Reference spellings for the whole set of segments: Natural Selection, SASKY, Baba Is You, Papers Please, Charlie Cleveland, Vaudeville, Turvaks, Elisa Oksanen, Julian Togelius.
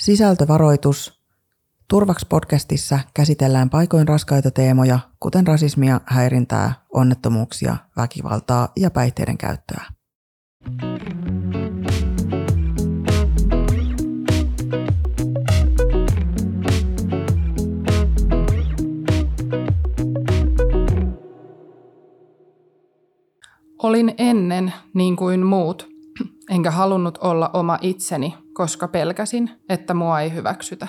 Sisältövaroitus. Turvaks-podcastissa käsitellään paikoin raskaita teemoja, kuten rasismia, häirintää, onnettomuuksia, väkivaltaa ja päihteiden käyttöä. Olin ennen niin kuin muut, enkä halunnut olla oma itseni, koska pelkäsin, että mua ei hyväksytä.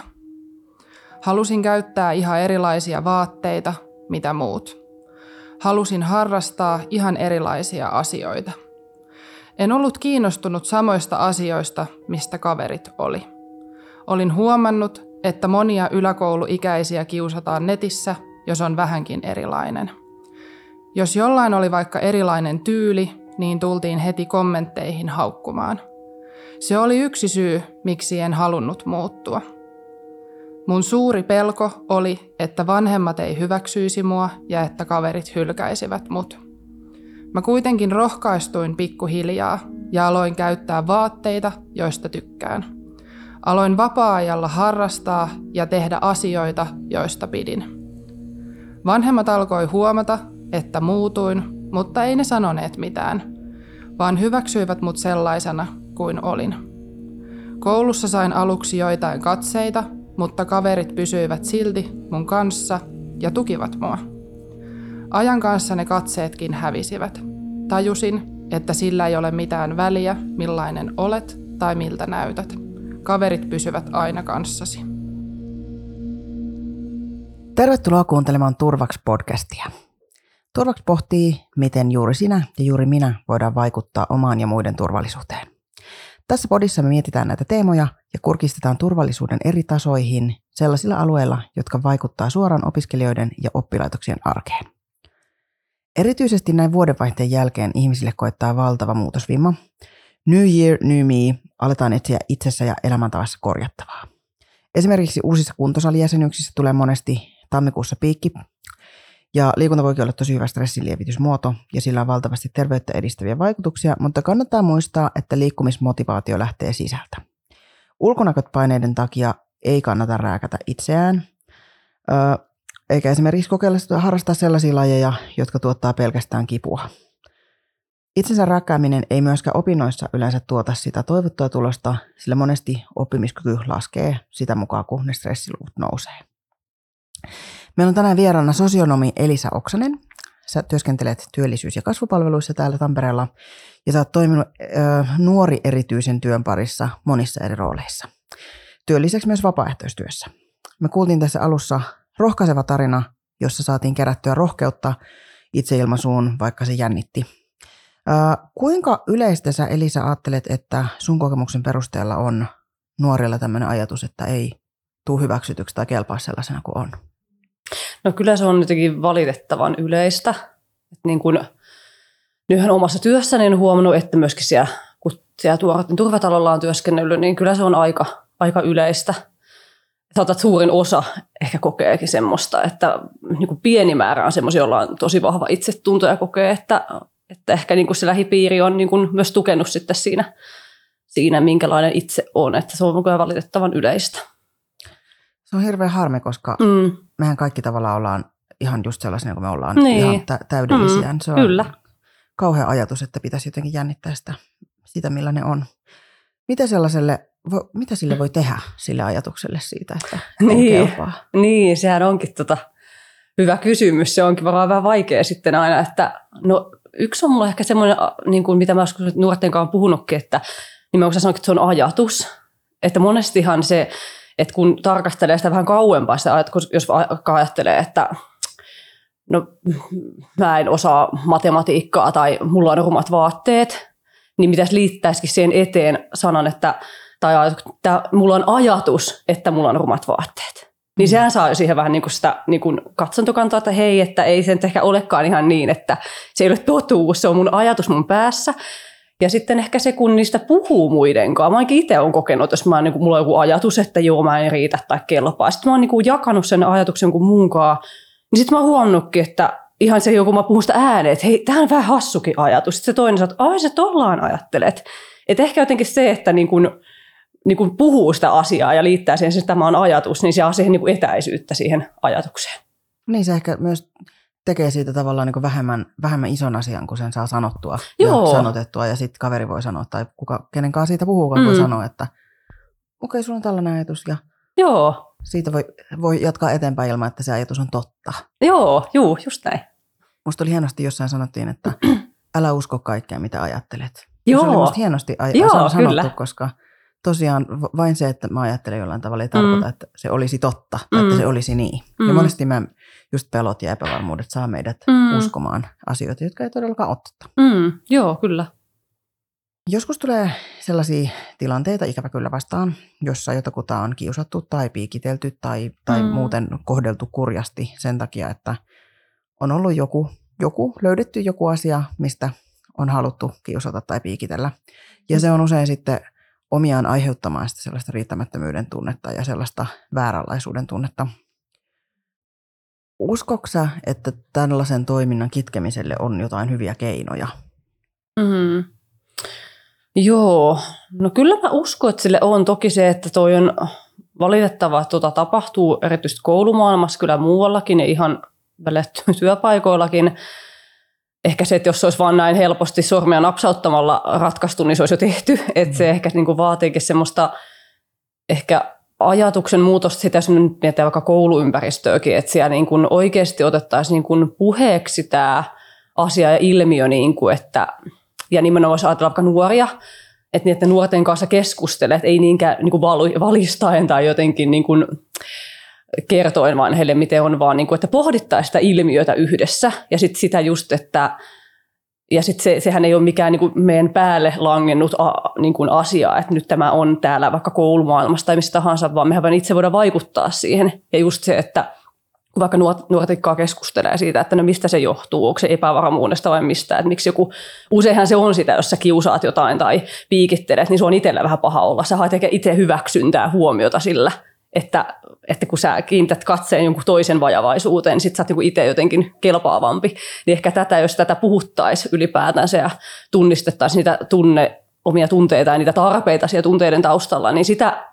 Halusin käyttää ihan erilaisia vaatteita, mitä muut. Halusin harrastaa ihan erilaisia asioita. En ollut kiinnostunut samoista asioista, mistä kaverit oli. Olin huomannut, että monia yläkouluikäisiä kiusataan netissä, jos on vähänkin erilainen. Jos jollain oli vaikka erilainen tyyli, niin tultiin heti kommentteihin haukkumaan. Se oli yksi syy, miksi en halunnut muuttua. Mun suuri pelko oli, että vanhemmat ei hyväksyisi mua ja että kaverit hylkäisivät mut. Mä kuitenkin rohkaistuin pikkuhiljaa ja aloin käyttää vaatteita, joista tykkään. Aloin vapaa-ajalla harrastaa ja tehdä asioita, joista pidin. Vanhemmat alkoi huomata, että muutuin, mutta ei ne sanoneet mitään, vaan hyväksyivät mut sellaisena kuin olin. Koulussa sain aluksi joitain katseita, mutta kaverit pysyivät silti mun kanssa ja tukivat mua. Ajan kanssa ne katseetkin hävisivät. Tajusin, että sillä ei ole mitään väliä, millainen olet tai miltä näytät. Kaverit pysyvät aina kanssasi. Tervetuloa kuuntelemaan Turvaks-podcastia. Turvaks pohtii, miten juuri sinä ja juuri minä voidaan vaikuttaa omaan ja muiden turvallisuuteen. Tässä podissa me mietitään näitä teemoja ja kurkistetaan turvallisuuden eri tasoihin sellaisilla alueilla, jotka vaikuttaa suoraan opiskelijoiden ja oppilaitoksien arkeen. Erityisesti näin vuodenvaihteen jälkeen ihmisille koittaa valtava muutosvimma. New year, new me, aletaan etsiä itsessä ja elämäntavassa korjattavaa. Esimerkiksi uusissa kuntosalijäsenyksissä tulee monesti tammikuussa piikki. Ja liikunta voikin olla tosi hyvä stressinlievitysmuoto ja sillä on valtavasti terveyttä edistäviä vaikutuksia, mutta kannattaa muistaa, että liikkumismotivaatio lähtee sisältä. Ulkonäköpaineiden takia ei kannata rääkätä itseään, eikä esimerkiksi kokeilla harrastaa sellaisia lajeja, jotka tuottaa pelkästään kipua. Itsensä rääkkääminen ei myöskään opinnoissa yleensä tuota sitä toivottua tulosta, sillä monesti oppimiskyky laskee sitä mukaan, kun ne stressiluvut nousee. Meillä on tänään vieraana sosionomi Elisa Oksanen. Sä työskentelet työllisyys- ja kasvupalveluissa täällä Tampereella ja sä oot toiminut nuori erityisen työn parissa monissa eri rooleissa. Työn lisäksi myös vapaaehtoistyössä. Me kuultiin tässä alussa rohkaiseva tarina, jossa saatiin kerättyä rohkeutta itseilmaisuun, vaikka se jännitti. Kuinka yleistä sä Elisa ajattelet, että sun kokemuksen perusteella on nuorilla tämmöinen ajatus, että ei tule hyväksytyksi tai kelpaa sellaisena kuin on? No kyllä se on jotenkin valitettavan yleistä. Niin kun, nyhän omassa työssäni en huomannut, että myöskin siellä, kun siellä turvatalolla on työskennellyt, niin kyllä se on aika yleistä. Sanotaan, että suurin osa ehkä kokeekin semmoista, että niin kun pieni määrä on semmoisia, joilla on tosi vahva itsetunto ja kokee, että ehkä niin kun se lähipiiri on niin kun myös tukenut sitten siinä, minkälainen itse on. Että se on kyllä valitettavan yleistä. Se on hirveän harmi, koska mehän kaikki tavallaan ollaan ihan just sellaisena kuin me ollaan, niin ihan täydellisiä. Se on kauhea ajatus, että pitäisi jotenkin jännittää sitä millä ne on. Mitä sille voi tehdä, sille ajatukselle siitä, että on kelpaa? Niin, sehän onkin hyvä kysymys. Se onkin varmaan vähän vaikea sitten aina, että no yksi on mulla ehkä semmoinen, niin kuin mitä mä joskus nuorten kanssa on puhunutkin, että nimenomaan sanoinkin, että se on ajatus. Että monestihan se... Että kun tarkastelee sitä vähän kauempaa, jos ajattelee, että no, mä en osaa matematiikkaa tai mulla on rumat vaatteet, niin mitäs liittäisikin siihen eteen sanan, että mulla on ajatus, että mulla on rumat vaatteet. Niin sehän saa siihen vähän niin kuin sitä niin kuin katsontokantaa, että hei, että ei sen ehkä olekaan ihan niin, että se ei ole totuus, se on mun ajatus mun päässä. Ja sitten ehkä se, kun niistä puhuu muidenkaan. Mä ainakin itse olen kokenut, jos mulla on joku ajatus, että joo, mä en riitä tai kelpaa. Sitten mä oon jakanut sen ajatuksen kuin muunkaan. Niin sitten mä oon huomannutkin, että ihan se joku, mä puhun sitä ääneen, että hei, tää on vähän hassukin ajatus. Sitten se toinen sanoo, että ai sä tollaan ajattelet. Että ehkä jotenkin se, että niin kun, niin kuin puhuu sitä asiaa ja liittää siihen, siis tämä on ajatus, niin se on siihen niin kuin etäisyyttä siihen ajatukseen. Niin se ehkä myös tekee siitä tavallaan niin kuin vähemmän ison asian, kun sen saa sanottua. Joo. Ja sanotettua ja sitten kaveri voi sanoa tai kuka, kenenkaan siitä puhuukaan voi sanoa, että okei, sulla on tällainen ajatus ja joo. Siitä voi jatkaa eteenpäin ilman, että se ajatus on totta. Joo, juu, just näin. Musta oli hienosti jossain sanottiin, että älä usko kaikkea, mitä ajattelet. Joo. Se oli musta hienosti sanottu, kyllä. Koska tosiaan vain se, että mä ajattelen jollain tavalla, ei tarkoita, että se olisi totta, tai että se olisi niin. Ja monesti mä just pelot ja epävarmuudet saa meidät uskomaan asioita, jotka ei todellakaan ole totta. Joo, kyllä. Joskus tulee sellaisia tilanteita ikävä kyllä vastaan, jossa jotakuta on kiusattu tai piikitelty tai muuten kohdeltu kurjasti sen takia, että on ollut löydetty joku asia, mistä on haluttu kiusata tai piikitellä. Ja se on usein sitten omiaan aiheuttamaan sitä sellaista riittämättömyyden tunnetta ja sellaista vääränlaisuuden tunnetta. Uskotko sä, että tällaisen toiminnan kitkemiselle on jotain hyviä keinoja? Joo, no kyllä mä uskon, että sille on toki se, että toi on valitettavaa, että tapahtuu erityisesti koulumaailmassa, kyllä muuallakin ja ihan työpaikoillakin. Ehkä se, että jos se olisi vaan näin helposti sormia napsauttamalla ratkaistu, niin se olisi jo tehty. Että se ehkä niin kuin vaatiikin semmoista ehkä ajatuksen muutosta, sitä jos mietitään vaikka kouluympäristöäkin, että siellä niin kuin oikeasti otettaisiin niin kuin puheeksi tämä asia ja ilmiö, niin kuin, että ja nimenomaan voisi ajatella vaikka nuoria, että niiden nuorten kanssa keskustelet, ei niinkään niin kuin valistaen tai jotenkin niin kuin kertoen vaan heille, miten on vaan, niin kuin, että pohdittaisiin sitä ilmiötä yhdessä. Ja sitten sitä just, että ja sitten sehän ei ole mikään niin kuin meidän päälle langennut niin kuin asia, että nyt tämä on täällä vaikka koulumaailmassa tai missä tahansa, vaan mehän itse voidaan vaikuttaa siihen. Ja just se, että kun vaikka nuortikkaa keskustelee siitä, että no mistä se johtuu, onko se epävarmuudesta vai mistä, että miksi joku, useinhan se on sitä, jos sä kiusaat jotain tai piikittelet, niin se on itsellä vähän paha olla. Sä haet itse hyväksyntää huomiota sillä, että kun sä kiinnität katseen jonkun toisen vajavaisuuteen, niin sit sä oot niinku itse jotenkin kelpaavampi. Niin ehkä tätä, jos tätä puhuttaisiin ylipäätänsä ja tunnistettaisiin niitä omia tunteita ja niitä tarpeita siellä tunteiden taustalla, niin sitä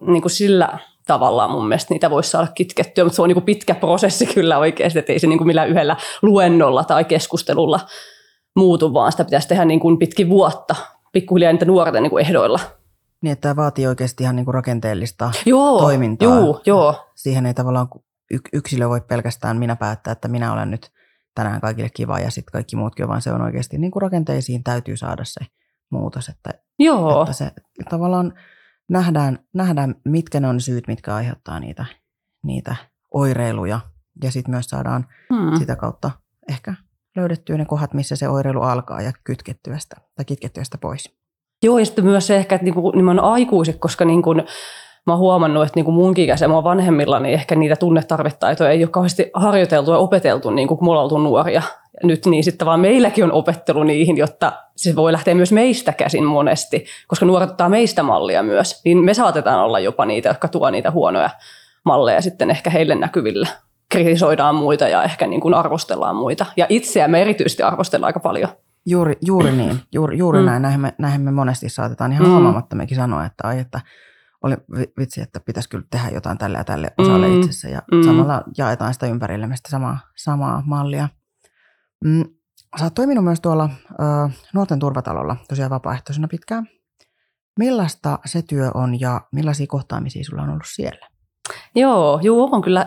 niinku sillä tavallaan mun mielestä niitä voisi saada kitkettyä, mutta se on niin kuin pitkä prosessi kyllä oikeasti, että ei se niin kuin millään yhdellä luennolla tai keskustelulla muutu, vaan sitä pitäisi tehdä niin kuin pitkin vuotta pikkuhiljaa niitä nuorten niin kuin ehdoilla. Niin, että tämä vaatii oikeasti ihan niin kuin rakenteellista toimintaa. Joo. Siihen ei tavallaan yksilö voi pelkästään minä päättää, että minä olen nyt tänään kaikille kiva ja sitten kaikki muutkin, vaan se on oikeasti niin kuin rakenteisiin täytyy saada se muutos, että se tavallaan Nähdään, mitkä ne on syyt, mitkä aiheuttaa niitä oireiluja. Ja sitten myös saadaan sitä kautta ehkä löydettyä ne kohdat, missä se oireilu alkaa ja kitkettyä sitä pois. Joo, ja sitten myös se ehkä, että nimenomaan aikuiset, koska niin kun mä oon huomannut, että niin munkin ikäisiä, mä oon vanhemmilla, niin ehkä niitä tunnetarvetaitoja ei ole kauheasti harjoiteltu ja opeteltu, niin kun mulla on oltu nuoria. Ja nyt niin sitten vaan meilläkin on opettelu niihin, jotta se voi lähteä myös meistä käsin monesti, koska nuoret ottaa meistä mallia myös. Niin me saatetaan olla jopa niitä, jotka tuo niitä huonoja malleja sitten ehkä heille näkyvillä. Kritisoidaan muita ja ehkä niin kuin arvostellaan muita. Ja itseämme erityisesti arvostellaan aika paljon. Juuri niin. Juuri näin. Näinhän me monesti saatetaan ihan huomaamattommekin sanoa, että ai, että oli vitsi, että pitäisi kyllä tehdä jotain tälle ja tälle osalle itsessä. Ja samalla jaetaan sitä ympärillemme sitä samaa mallia. Sä oot toiminut myös tuolla nuorten turvatalolla tosiaan vapaaehtoisena pitkään. Millaista se työ on ja millaisia kohtaamisia sulla on ollut siellä? Joo, on kyllä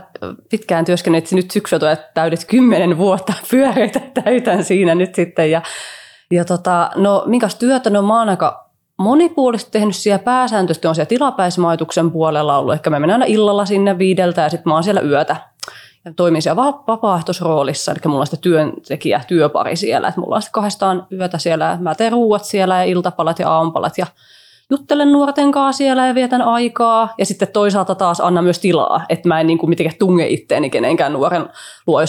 pitkään työskennellyt. Nyt syksyllä täydet 10 vuotta pyöreitä täytän siinä nyt sitten. Ja minkälaista työtä? No mä oon aika monipuolisesti tehnyt siellä. Pääsääntöisesti on siellä tilapäismajoituksen puolella ollut. Ehkä mä menen aina illalla sinne 5 ja sitten mä oon siellä yötä. Ja toimin siellä vapaaehtoisroolissa, eli mulla on sitten työpari siellä, että mulla on sitten 2 yötä siellä, mä teen ruuat siellä ja iltapalat ja aamupalat ja juttelen nuorten kanssa siellä ja vietän aikaa ja sitten toisaalta taas annan myös tilaa, että mä en niin kuin mitenkään tunge itteeni kenenkään nuoren luo,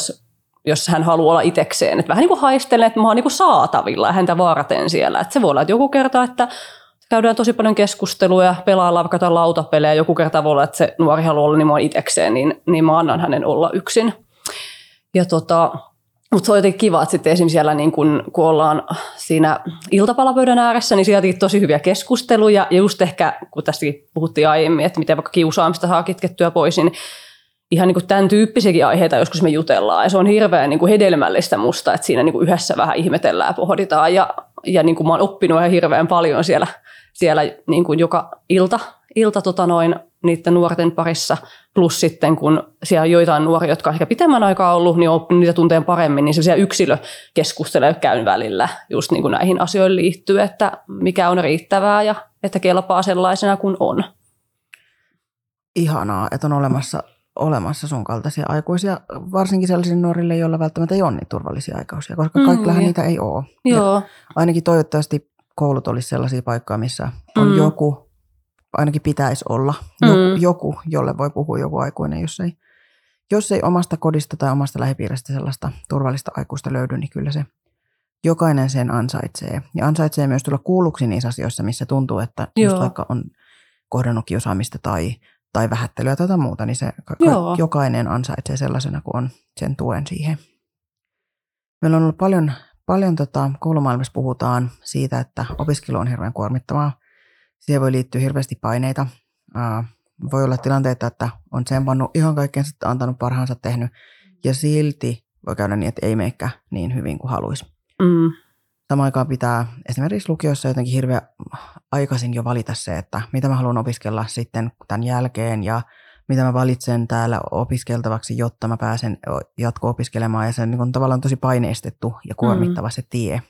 jos hän haluaa olla itsekseen, että vähän niin kuin haistelen, että mä oon niin kuin saatavilla ja häntä varten siellä, että se voi olla, että joku kerta, että käydään tosi paljon keskustelua ja pelaillaan vaikka jotain lautapelejä. Joku kerta voi olla, että se nuori haluaa olla, niin mä oon itsekseen, niin mä annan hänen olla yksin. Ja Mutta se on jotenkin kiva, että sitten esimerkiksi siellä niin kun ollaan siinä iltapalapöydän ääressä, niin sieltäkin tosi hyviä keskusteluja. Ja just ehkä, kun tästäkin puhuttiin aiemmin, että miten vaikka kiusaamista saa kitkettyä pois, niin ihan niin kuin tämän tyyppisiäkin aiheita joskus me jutellaan. Ja se on hirveän niin kuin hedelmällistä musta, että siinä niin kuin yhdessä vähän ihmetellään ja pohditaan. Ja niin kuin mä oon oppinut ihan hirveän paljon siellä niin kuin joka ilta niiden nuorten parissa, plus sitten kun siellä on joitain nuoria, jotka on ehkä pitemmän aikaa ollut, niin niitä tuntee paremmin, niin sellaisia yksilökeskusteluja käyn välillä just niin kuin näihin asioihin liittyy, että mikä on riittävää ja että kelpaa sellaisena kuin on. Ihanaa, että on olemassa sun kaltaisia aikuisia, varsinkin sellaisille nuorille, joilla välttämättä ei ole niin turvallisia aikausia, koska kaikillähän niitä ei ole. Joo. Ja ainakin toivottavasti koulut olisi sellaisia paikkoja, missä on joku, ainakin pitäisi olla joku, jolle voi puhua joku aikuinen, jos ei omasta kodista tai omasta lähipiiristä sellaista turvallista aikuista löydy, niin kyllä se jokainen sen ansaitsee. Ja ansaitsee myös tulla kuulluksi niissä asioissa, missä tuntuu, että just vaikka on kohdannut kiusaamista tai vähättelyä tai muuta, niin se jokainen ansaitsee sellaisena, kun on sen tuen siihen. Meillä on ollut paljon koulumaailmassa puhutaan siitä, että opiskelu on hirveän kuormittavaa. Siihen voi liittyä hirveästi paineita. Voi olla tilanteita, että on tsempannut ihan kaikkeen, antanut parhaansa, tehnyt, ja silti voi käydä niin, että ei meikään niin hyvin kuin haluaisi. Samaan aikaan pitää esimerkiksi lukiossa jotenkin hirveän aikaisin jo valita se, että mitä mä haluan opiskella sitten tämän jälkeen ja mitä mä valitsen täällä opiskeltavaksi, jotta mä pääsen jatko-opiskelemaan. Ja se on niin tavallaan tosi paineistettu ja kuormittava se tie.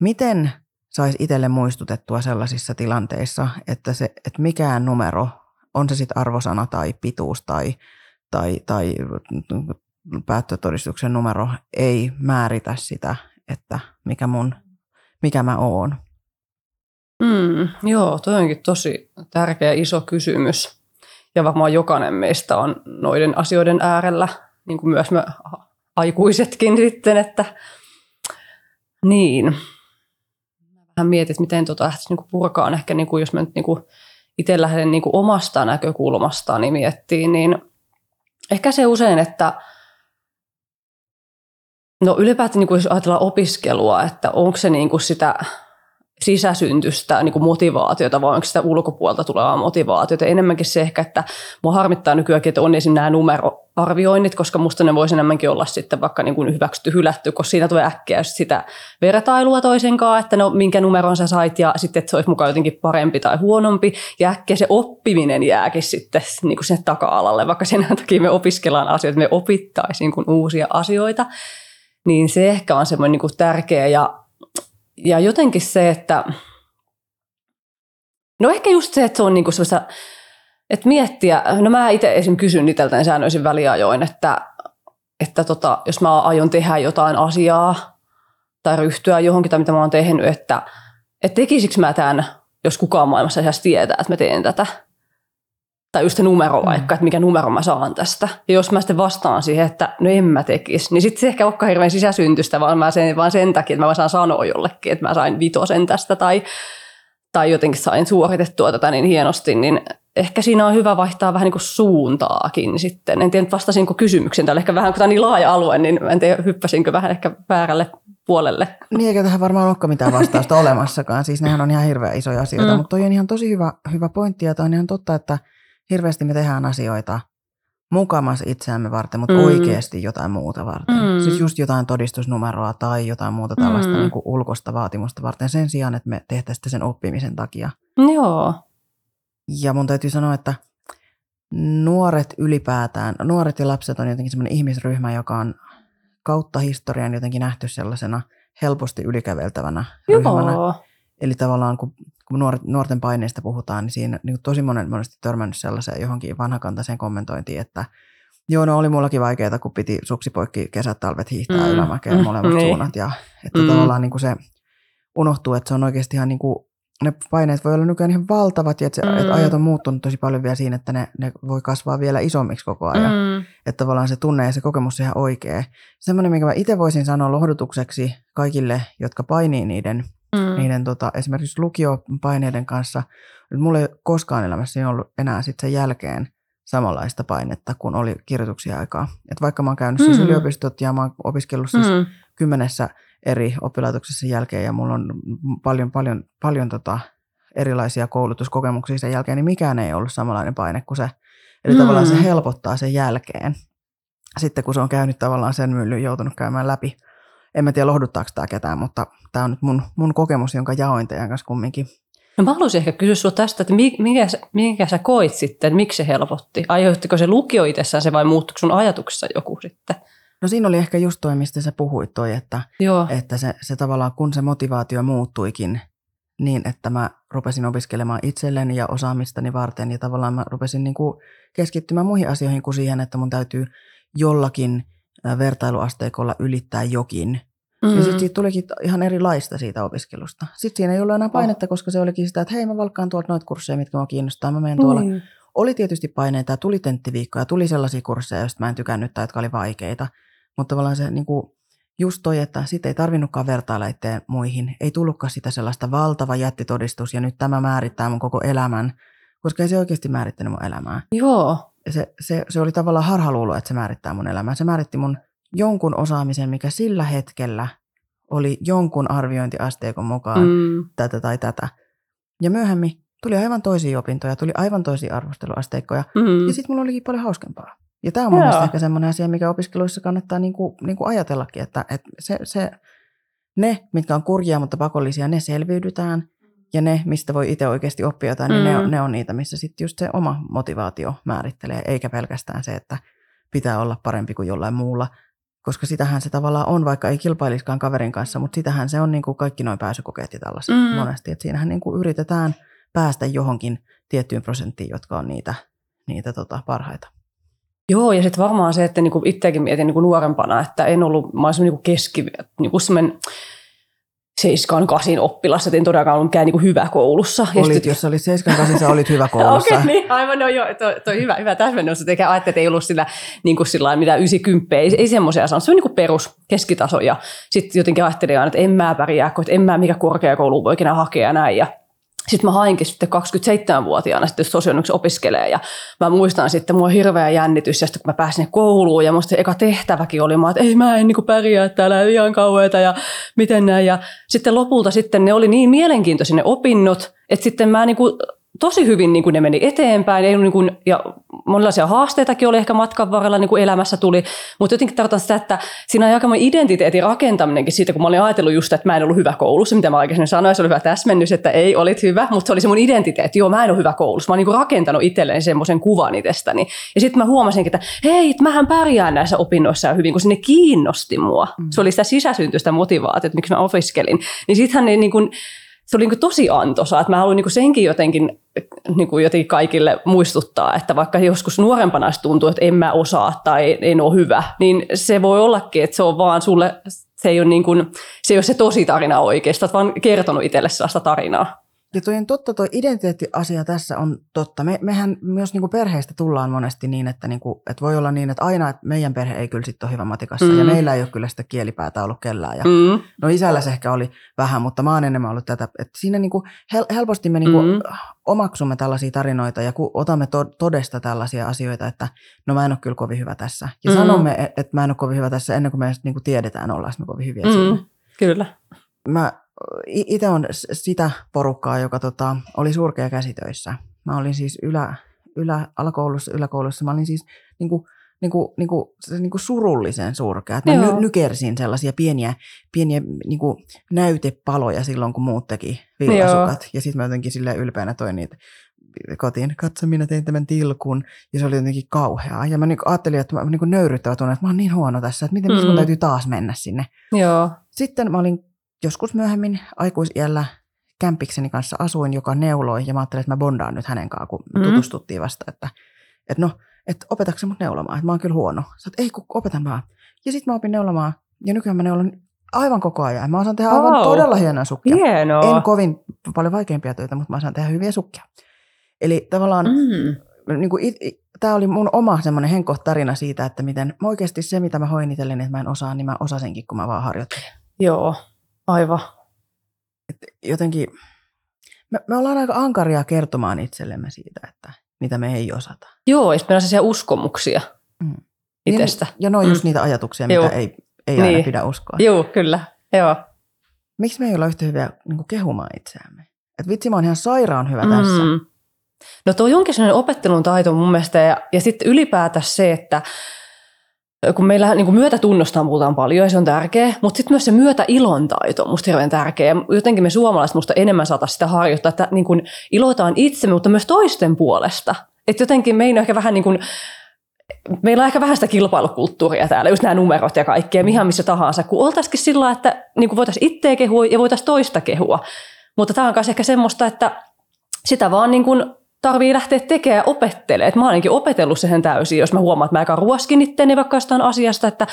Miten saisi itselle muistutettua sellaisissa tilanteissa, että mikään numero, on se sitten arvosana tai pituus tai päättötodistuksen numero, ei määritä sitä, että mikä mä oon. Joo, toi onkin tosi tärkeä iso kysymys. Ja varmaan jokainen meistä on noiden asioiden äärellä, niin kuin myös me aikuisetkin sitten, että niin. Mä mietin, että miten niinku purkaan ehkä, niinku, jos mä nyt niinku itse lähden niinku omasta näkökulmastani miettimään, niin ehkä se usein, että no ylipäätään niin jos ajatellaan opiskelua, että onko se niin kuin sitä sisäsyntyistä niin kuin motivaatiota vai onko sitä ulkopuolta tulevaa motivaatiota. Enemmänkin se ehkä, että mua harmittaa nykyäänkin, että on esimerkiksi nämä numeroarvioinnit, koska musta ne voisi enemmänkin olla sitten vaikka niin kuin hyväksytty, hylätty, koska siinä tulee äkkiä sitä vertailua toisenkaan, että no minkä numeron sä sait ja sitten, että se olisi mukaan jotenkin parempi tai huonompi. Ja äkkiä se oppiminen jääkin sitten niin kuin sinne taka-alalle, vaikka sen takia me opiskellaan asioita, me opittaisiin niin kuin uusia asioita. Niin se ehkä on semmoinen niin kuin tärkeä ja jotenkin se, että no ehkä just se, että se on niin kuin semmoista, että miettiä, no mä itse esim. Kysyn itseltäni säännöisin väliajoin, että jos mä aion tehdä jotain asiaa tai ryhtyä johonkin tai mitä mä oon tehnyt, että tekisikö mä tämän, jos kukaan maailmassa edes tietää, että mä teen tätä. Tai just se numero vaikka, että mikä numero mä saan tästä. Ja jos mä sitten vastaan siihen, että no en mä tekisi, niin sitten se ehkä olekaan hirveän sisäsyntystä, vaan mä sen takia, että mä saan sanoa jollekin, että mä sain 5 tästä tai jotenkin sain suoritettua tätä niin hienosti, niin ehkä siinä on hyvä vaihtaa vähän niin kuin suuntaakin sitten. En tiedä, vastasinko kysymykseen. Täällä ehkä vähän, kun tämä on niin laaja alue, niin en tiedä, hyppäsinkö vähän ehkä väärälle puolelle. Niin, eikä tähän varmaan olekaan mitään vastausta olemassakaan. Siis nehän on ihan hirveän isoja asioita, mutta toi on ihan tosi hyvä pointti ja toi on ihan totta, että hirveästi me tehdään asioita mukamas itseämme varten, mutta oikeasti jotain muuta varten. Siis just jotain todistusnumeroa tai jotain muuta tällaista niin kuin ulkoista vaatimusta varten sen sijaan, että me tehtäisiin sen oppimisen takia. Joo. Ja mun täytyy sanoa, että nuoret ja lapset on jotenkin semmoinen ihmisryhmä, joka on kautta historian jotenkin nähty sellaisena helposti ylikäveltävänä ryhmänä. Eli tavallaan kun nuorten paineista puhutaan, niin siinä niin tosi monesti törmännyt sellaiseen johonkin vanhakantaiseen kommentointiin, että joo, no oli mullakin vaikeaa, kun piti suksipoikki kesät, talvet hiihtää ylämäkeä molemmat suunnat. Ja että tavallaan niin kuin se unohtuu, että se on oikeasti ihan niin kuin, ne paineet voi olla nykyään ihan valtavat ja että ajat on muuttunut tosi paljon vielä siinä, että ne voi kasvaa vielä isommiksi koko ajan. Että tavallaan se tunne ja se kokemus on ihan oikea. Semmoinen, minkä mä itse voisin sanoa lohdutukseksi kaikille, jotka painii niiden esimerkiksi lukiopaineiden kanssa. Mulla ei koskaan elämässä ollut enää sitten sen jälkeen samanlaista painetta, kun oli kirjoituksia aikaa. Et vaikka mä oon käynyt siis yliopistot ja mä oon opiskellut siis 10 eri oppilaitoksessa jälkeen ja mulla on paljon erilaisia koulutuskokemuksia sen jälkeen, niin mikään ei ollut samanlainen paine kuin se. Eli tavallaan se helpottaa sen jälkeen. Sitten kun se on käynyt tavallaan sen myllyn, joutunut käymään läpi. En mä tiedä lohduttaako tämä ketään, mutta tämä on nyt mun kokemus, jonka jaoin teidän kanssa kumminkin. No mä haluaisin ehkä kysyä sinua tästä, että minkä sä koit sitten, miksi se helpotti? Aiheuttiko se lukio itsessään se vai muuttuiko sun ajatuksessa joku sitten? No siinä oli ehkä just toi, mistä sä puhuit toi, että se tavallaan kun se motivaatio muuttuikin niin, että mä rupesin opiskelemaan itselleni ja osaamistani varten ja tavallaan mä rupesin niin kuin keskittymään muihin asioihin kuin siihen, että mun täytyy jollakin vertailuasteikolla ylittää jokin. Ja sitten siitä tulikin ihan erilaista siitä opiskelusta. Sitten siinä ei ollut enää painetta, koska se olikin sitä, että hei mä valkkaan tuolta noita kursseja, mitkä mä kiinnostaa, mä menen tuolla. Oli tietysti paineita, tuli tenttiviikkoja, tuli sellaisia kursseja, joista mä en tykännyt tai jotka oli vaikeita. Mutta tavallaan se niin kuin just toi, että sitten ei tarvinnutkaan vertailla itseään muihin. Ei tullutkaan sitä sellaista valtava jättitodistus ja nyt tämä määrittää mun koko elämän, koska ei se oikeasti määrittänyt mun elämää. Joo. Se oli tavallaan harhaluulo, että se määrittää mun elämää. Se määritti mun jonkun osaamisen, mikä sillä hetkellä oli jonkun arviointiasteikon mukaan tätä tai tätä. Ja myöhemmin tuli aivan toisia opintoja, tuli aivan toisia arvosteluasteikkoja. Ja sitten mulla olikin paljon hauskempaa. Ja tämä on mun mielestä ehkä semmoinen asia, mikä opiskeluissa kannattaa niinku ajatellakin, että ne, mitkä on kurjia, mutta pakollisia, ne selviydytään. Ja ne, mistä voi itse oikeasti oppia jotain, niin ne on niitä, missä sitten just se oma motivaatio määrittelee, eikä pelkästään se, että pitää olla parempi kuin jollain muulla. Koska sitähän se tavallaan on, vaikka ei kilpailiskaan kaverin kanssa, mutta sitähän se on niin kuin kaikki noin pääsykokeet ja tällaiset monesti. Et siinähän niin kuin yritetään päästä johonkin tiettyyn prosenttiin, jotka on niitä parhaita. Joo, ja sitten varmaan se, että niinku itseäkin mietin niinku nuorempana, että en ollut, mä olin semmoinen niinku semmoinen 7-8 oppilas, et en todellakaan ollut mikään niinku hyvä koulussa. Jos sä olit 7-8, sä olit hyvä koulussa. Okei, niin, aivan, no joo, toi hyvä täsmennys, että ajattelin, että ei ollut sillä mitään 90, ei semmoisia saanut, se on niinku perus keskitaso, ja sitten jotenkin ajattelin aina, että en mä pärjää, että en mä mikä korkeakoulu voi ikinä hakea näin, ja sitten mä hainkin sitten 27-vuotiaana sitten sosionomiksi opiskelee ja mä muistan sitten, mua hirveä jännitys ja sitten kun mä pääsin kouluun ja musta eka tehtäväkin oli, että ei mä en niinku pärjää täällä ihan kauheeta ja miten näin ja sitten lopulta sitten ne oli niin mielenkiintoisia ne opinnot, että sitten mä niinku tosi hyvin niin kuin ne meni eteenpäin, ei niin kuin, ja monenlaisia haasteitakin oli ehkä matkan varrella niin kuin elämässä tuli, mutta jotenkin tarkoitan sitä, että siinä on aika identiteetin rakentaminenkin siitä, kun mä olin ajatellut just, että mä en ollut hyvä koulussa, mitä mä aikaisemmin sanoin, se oli hyvä täsmennys, että ei, olit hyvä, mutta se oli se mun identiteetti, joo mä en ole hyvä koulussa, mä oon niin kuin rakentanut itselleen semmoisen kuvan itsestäni, ja sitten mä huomasin, että hei, mähän pärjään näissä opinnoissa hyvin, kun se ne kiinnosti mua, se oli sitä sisäsyntyistä motivaatiota, miksi mä opiskelin, niin sittenhän ne niin kuin, se oli niin tosi antoisaa, että mä haluan niin senkin jotenkin kaikille muistuttaa, että vaikka joskus nuorempana tuntuu, että en mä osaa tai en ole hyvä, niin se voi ollakin, että se on vaan sulle, se ei ole se tosi tarina oikeastaan, vaan kertonut itselle sellaista tarinaa. Ja toi on totta, toi identiteettiasia tässä on totta. Mehän myös niinku perheistä tullaan monesti niin, että, niinku, että voi olla niin, että aina että meidän perhe ei kyllä sitten ole hyvä matikassa ja meillä ei ole kyllä sitä kielipäätä ollut kellään. Ja, no isällä se ehkä oli vähän, mutta mä oon enemmän ollut tätä. Et siinä niinku helposti me niinku omaksumme tällaisia tarinoita ja otamme todesta tällaisia asioita, että no mä en ole kyllä kovin hyvä tässä. Ja sanomme, että mä en ole kovin hyvä tässä ennen kuin me niinku tiedetään, ollaan me kovin hyviä siinä. Kyllä. Mä itse on sitä porukkaa, joka oli surkea käsitöissä. Mä olin siis yläkoulussa. Mä olin siis niinku surullisen surkea. Mä nykersin sellaisia pieniä niinku näytepaloja silloin, kun muut teki villasukat. Joo. Ja sitten mä jotenkin silleen ylpeänä toin niitä kotiin. Katso, minä tein tämän tilkun. Ja se oli jotenkin kauheaa. Ja mä niinku ajattelin, että mä niinku nöyryttävä tunne, että mä oon niin huono tässä, että miten mun täytyy taas mennä sinne. Joo. Sitten mä olin joskus myöhemmin aikuisiällä kämpikseni kanssa asuin, joka neuloi, ja mä ajattelin, että mä bondaan nyt hänen kanssaan, kun tutustuttiin vasta, että opetatko sä mut neulomaan, että mä oon kyllä huono. Sä oot, ei kun opetan vaan. Ja sit mä opin neulomaan, ja nykyään mä neulon aivan koko ajan. Mä osaan tehdä aivan todella hienoja sukkia. Hienoa. En kovin paljon vaikeampia töitä, mutta mä osaan tehdä hyviä sukkia. Eli tavallaan niin kuin tämä oli mun oma semmoinen henkkohtarina siitä, että miten oikeasti se, mitä mä hoin itselleni, että mä en osaa, niin mä osasinkin, kun mä vaan harjoittelen. Joo. Aivan. Et jotenkin me ollaan aika ankaria kertomaan itsellemme siitä, että mitä me ei osata. Joo, ja sitten meillä on sellaisia uskomuksia itsestä. Ja ne on just niitä ajatuksia, mitä ei aina pidä uskoa. Joo, kyllä. Joo. Miksi me ei olla yhtä hyviä niin kehumaan itseämme? Että vitsi, mä oon ihan sairaan hyvä tässä. No tuo on jonkin sellainen opettelun taito mun mielestä. Ja sitten ylipäätään se, että kun meillä niin myötätunnosta puhutaan paljon ja se on tärkeä, mutta sitten myös se myötäilon taito on musta hirveän tärkeä. Jotenkin me suomalaiset musta enemmän saataisiin sitä harjoittaa, että niin kuin ilotaan itsemme, mutta myös toisten puolesta. Että jotenkin meillä on ehkä vähän sitä kilpailukulttuuria täällä, just nämä numerot ja kaikkea, ihan missä tahansa, kun oltaisikin sillä, että niin voitaisiin itseä kehua ja voitaisiin toista kehua. Mutta tämä on myös ehkä semmoista, että sitä vaan niin kuin tarvii lähteä tekemään ja opettelemaan. Mä oon ainakin opetellut sen täysin, jos mä huomaan, että mä aika ruoskin itteeni vaikka jostain asiasta, että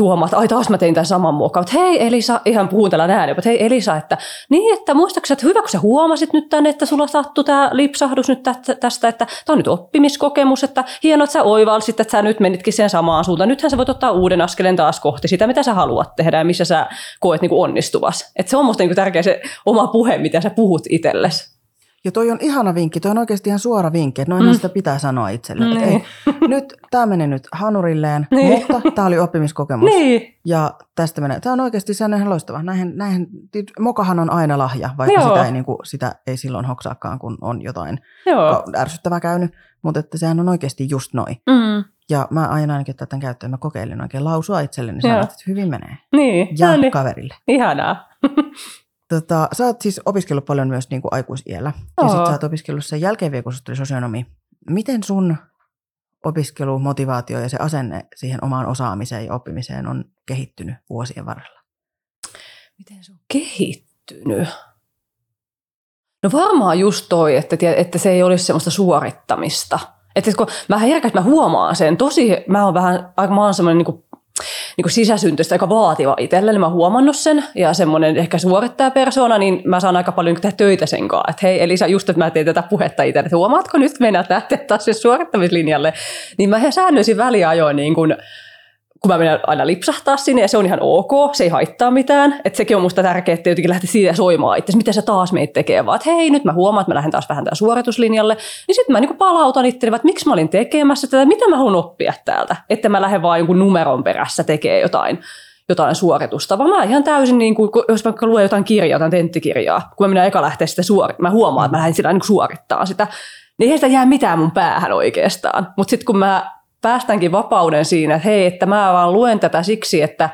huomaan, että ai taas mä tein tämän saman muokkaan. Mutta hei Elisa, ihan puhun tällä näin, mutta hei Elisa, että muistaakseni, että hyvä kun sä huomasit nyt tänne, että sulla sattui tämä lipsahdus nyt tästä, että tämä on nyt oppimiskokemus, että hienoa, että sä oivalsit, että sä nyt menitkin sen samaan suuntaan. Nythän sä voit ottaa uuden askeleen taas kohti sitä, mitä sä haluat tehdä ja missä sä koet niin kuin onnistuvas. Että se on musta niin kuin tärkeä se oma puhe, mitä sä puhut itsellesi. Ja toi on ihana vinkki, toi on oikeasti ihan suora vinkki, että noinhan sitä pitää sanoa itselleen. Niin. Nyt tämä menee nyt hanurilleen, niin. Mutta tämä oli oppimiskokemus. Niin. Ja tästä menee. Tämä on oikeasti ihan loistava. Näinhän, mokahan on aina lahja, vaikka sitä ei silloin hoksaakaan, kun on jotain ärsyttävää käynyt. Mutta että sehän on oikeasti just noin. Mm. Ja mä aina ainakin tämän käyttöön, mä kokeilin oikein lausua itselleni, niin sanoin, että hyvin menee. Niin. Ja no niin. Kaverille. Ihanaa. Sä oot siis opiskellut paljon myös niin kuin aikuisiällä. Ja sit sä oot opiskellut sen jälkeen vielä, kun sä tuli sosionomi. Miten sun opiskelu, motivaatio ja se asenne siihen omaan osaamiseen ja oppimiseen on kehittynyt vuosien varrella? Miten se on kehittynyt? No varmaan just toi, että se ei olisi semmoista suorittamista. Että kun mä herkästi mä huomaan sen. Mä oon semmoinen niinku sisäsyntyistä aika vaativa itselleni, niin mä oon huomannut sen ja semmoinen ehkä suorittaa persoona, niin mä saan aika paljon tehdä töitä sen kanssa. Että hei Elisa, just että mä teen tätä puhetta itselleni, että huomaatko nyt mennä taas sen suorittamislinjalle, niin mä ihan säännöisin väliajoin niin kun mä menen aina lipsahtaa sinne ja se on ihan ok, se ei haittaa mitään. Että sekin on musta tärkeää, että jotenkin lähtee siitä soimaan itse, mitä sä taas meitä tekee, vaan että hei nyt mä huomaan, että mä lähden taas vähän tämän suorituslinjalle. Niin sitten mä niinku palautan itselleen, että miksi mä olin tekemässä tätä, mitä mä haluan oppia täältä. Että mä lähden vaan jonkun numeron perässä tekemään jotain suoritusta. Vaan mä ihan täysin, niinku, jos mä luen jotain kirjaa, jotain tenttikirjaa, kun mä minä eka lähtee sitä mä huomaan, että mä lähden sillä niinku suorittamaan sitä. Niin ei sitä jää mitään mun päähän oikeastaan. Mut sit kun mä päästäänkin vapauden siinä, että hei, että mä vaan luen tätä siksi, että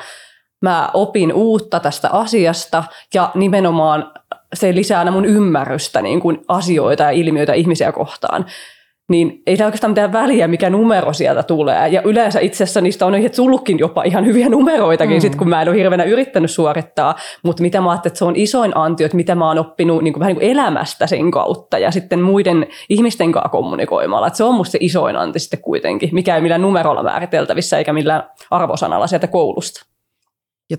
mä opin uutta tästä asiasta ja nimenomaan se lisää aina mun ymmärrystä niin kuin asioita ja ilmiöitä ihmisiä kohtaan. Niin ei tämä oikeastaan mitään väliä, mikä numero sieltä tulee. Ja yleensä itse asiassa niistä on tullutkin jopa ihan hyviä numeroitakin, sit, kun mä en ole hirveänä yrittänyt suorittaa. Mutta mitä mä ajattelin, että se on isoin antio, että mitä mä oon oppinut niin kuin, vähän niin kuin elämästä sen kautta ja sitten muiden ihmisten kanssa kommunikoimalla. Että se on musta se isoin anti sitten kuitenkin, mikä ei millään numerolla määriteltävissä eikä millään arvosanalla sieltä koulusta. Ja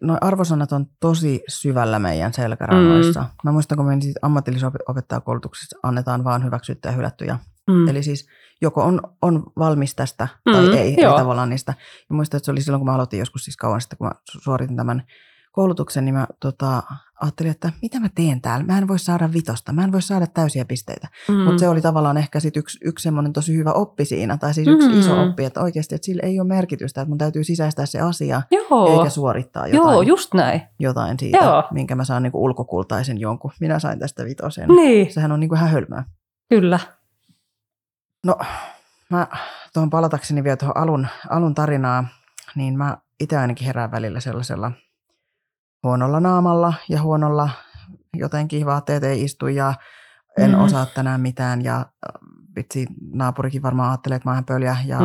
noi arvosanat on tosi syvällä meidän selkärangoissa. Mä muistan, kun me ammatillisessa opettajakoulutuksessa annetaan vaan hyväksyttyjä ja hylättyjä. Eli siis joko on valmis tästä tai ei tavallaan niistä. Ja muistan, että se oli silloin, kun mä aloitin joskus siis kauan sitten, kun mä suoritin tämän koulutuksen, niin mä ajattelin, että mitä mä teen täällä? Mä en voi saada vitosta, mä en voi saada täysiä pisteitä. Mutta se oli tavallaan ehkä sit yksi semmoinen tosi hyvä oppi siinä, tai siis yksi iso oppi, että oikeasti että sillä ei ole merkitystä, että mun täytyy sisäistää se asia, eikä suorittaa jotain, just näin. Jotain siitä, minkä mä saan niinku ulkokultaisen jonkun. Minä sain tästä vitosen. Niin. Sehän on niinku ihan hölmöä. Kyllä. No, mä tuohon palatakseni vielä tuohon alun tarinaa, niin mä itse ainakin herään välillä sellaisella huonolla naamalla ja huonolla jotenkin vaatteet ei istu ja en osaa tänään mitään ja vitsi naapurikin varmaan ajattelee, että mä oon pöljä ja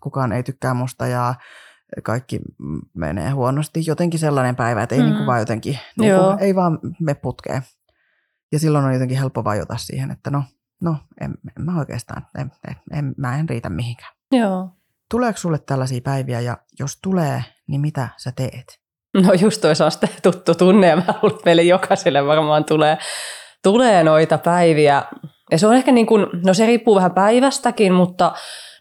kukaan ei tykkää musta ja kaikki menee huonosti. Jotenkin sellainen päivä, että ei niinku vaan jotenkin, ei vaan me putkeen. Ja silloin on jotenkin helppo vajota siihen, että no en mä oikeastaan, mä en riitä mihinkään. Joo. Tuleeko sulle tällaisia päiviä ja jos tulee, niin mitä sä teet? No just toi, se on sitä tuttu tunne ja mä luulen, että meille jokaiselle varmaan tulee noita päiviä. Ja se on ehkä niin kuin, no se riippuu vähän päivästäkin, mutta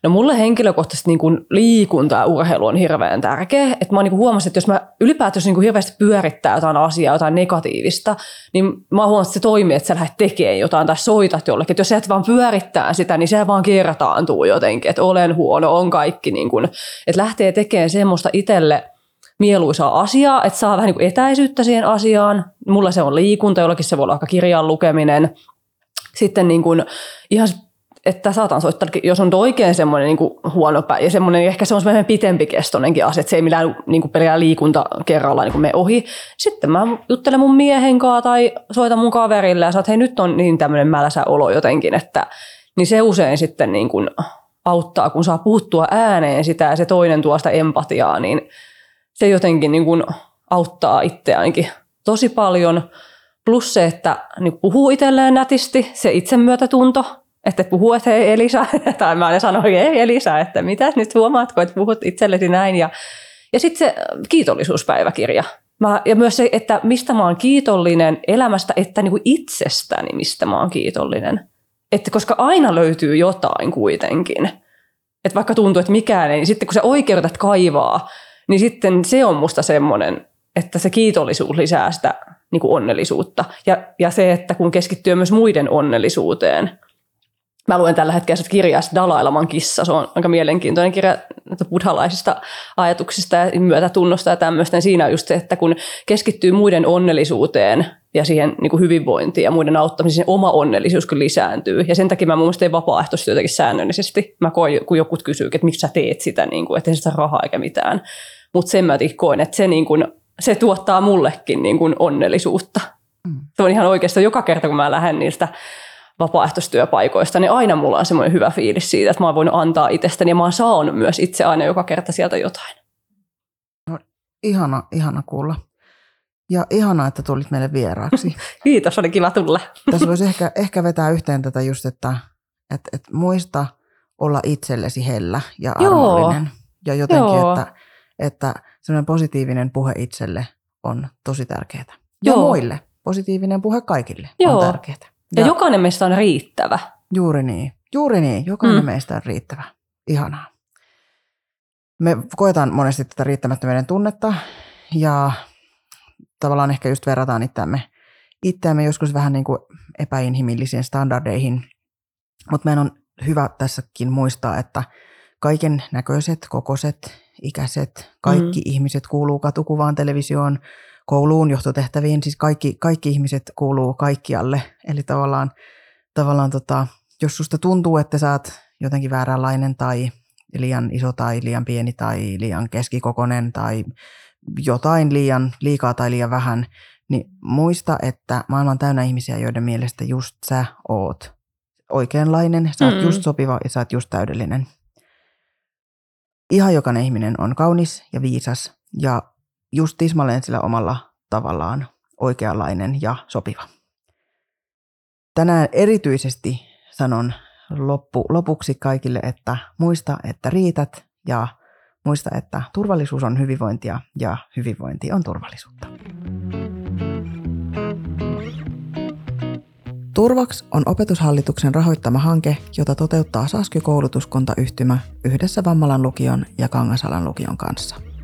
no mulle henkilökohtaisesti niin kuin liikunta ja urheilu on hirveän tärkeä. Et mä oon niin kuin huomannut, että jos mä ylipäätänsä niin kuin hirveästi pyörittää jotain asiaa, jotain negatiivista, niin mä oon huomannut, että se toimii, että sä lähdet tekemään jotain tai soitat jollekin. Et jos sä et vaan pyörittää sitä, niin se vaan kertaantuu jotenkin, että olen huono, on kaikki. Niin kuin, että lähtee tekemään semmoista itselle mieluisaa asiaa, että saa vähän niin kuin etäisyyttä siihen asiaan. Mulla se on liikunta, jollakin se voi olla aika kirjan lukeminen. Sitten niin kuin ihan, että saatan soittaa, jos on oikein semmoinen niin kuin huono päivä ja semmoinen, ehkä se on semmoinen pitempikestoinenkin asia, että se ei millään niin kuin pelkää liikunta kerrallaan niin mene ohi. Sitten mä juttelen mun miehen kanssa tai soitan mun kaverille ja saat, hei nyt on niin tämmöinen mälsä olo jotenkin, että niin se usein sitten niin kuin auttaa, kun saa puhuttua ääneen sitä ja se toinen tuo sitä empatiaa, niin se jotenkin niin kuin auttaa itseäänkin tosi paljon. Plus se, että niin puhuu itselleen nätisti, se itsemyötätunto, että puhuu, että hei Elisa, tai mä aina sanoin, hei Elisa, että mitäs nyt huomaatko, että puhut itsellesi näin. Ja sitten se kiitollisuuspäiväkirja. Ja myös se, että mistä mä oon kiitollinen elämästä, että niin kuin itsestäni mistä mä oon kiitollinen. Että koska aina löytyy jotain kuitenkin. Että vaikka tuntuu, että mikään ei, niin sitten kun sä oikeutat kaivaa, niin sitten se on musta semmoinen, että se kiitollisuus lisää sitä niin kuin onnellisuutta. Ja se, että kun keskittyy myös muiden onnellisuuteen. Mä luen tällä hetkellä kirjaa Dalai Laman kissa. Se on aika mielenkiintoinen kirja buddhalaisista ajatuksista ja myötätunnosta ja tämmöistä. Siinä on just se, että kun keskittyy muiden onnellisuuteen ja siihen niin kuin hyvinvointiin ja muiden auttamiseen, niin oma onnellisuus kyllä lisääntyy. Ja sen takia mä mun mielestä teen vapaaehtoisesti jotenkin säännöllisesti. Mä koen, kun joku kysyy, että miksi sä teet sitä, niin kuin, että ei sitä rahaa eikä mitään. Mutta sen mä jotenkin koen, että se niin kuin se tuottaa mullekin niin kuin onnellisuutta. Se on ihan oikeastaan joka kerta, kun mä lähden niistä vapaaehtoistyöpaikoista, niin aina mulla on semmoinen hyvä fiilis siitä, että mä oon voinut antaa itsestäni ja mä oon saanut myös itse aina joka kerta sieltä jotain. No, ihana kuulla. Ja ihanaa, että tulit meille vieraaksi. Kiitos, oli kiva tulla. Tässä voisi ehkä vetää yhteen tätä just, että muista olla itsellesi hellä ja armollinen. Ja jotenkin, että sellainen positiivinen puhe itselle on tosi tärkeää. Ja muille. Positiivinen puhe kaikille on tärkeää. Ja jokainen meistä on riittävä. Juuri niin. Jokainen meistä on riittävä. Ihanaa. Me koetaan monesti tätä riittämättömyyden tunnetta ja tavallaan ehkä just verrataan itseämme joskus vähän niin kuin epäinhimillisiin standardeihin. Mutta meidän on hyvä tässäkin muistaa, että kaiken näköiset, kokoiset, ikäiset, kaikki ihmiset kuuluu katukuvaan, televisioon, kouluun, johtotehtäviin, siis kaikki ihmiset kuuluu kaikkialle. Eli tavallaan, jos susta tuntuu, että sä oot jotenkin vääränlainen tai liian iso tai liian pieni tai liian keskikokoinen tai jotain liian liikaa tai liian vähän, niin muista, että maailma on täynnä ihmisiä, joiden mielestä just sä oot oikeanlainen, sä oot just sopiva ja sä oot just täydellinen. Ihan jokainen ihminen on kaunis ja viisas ja just tismalleen sillä omalla tavallaan oikeanlainen ja sopiva. Tänään erityisesti sanon lopuksi kaikille, että muista, että riität ja muista, että turvallisuus on hyvinvointia ja hyvinvointi on turvallisuutta. Turvaks on Opetushallituksen rahoittama hanke, jota toteuttaa SASKY-koulutuskuntayhtymä yhdessä Vammalan lukion ja Kangasalan lukion kanssa.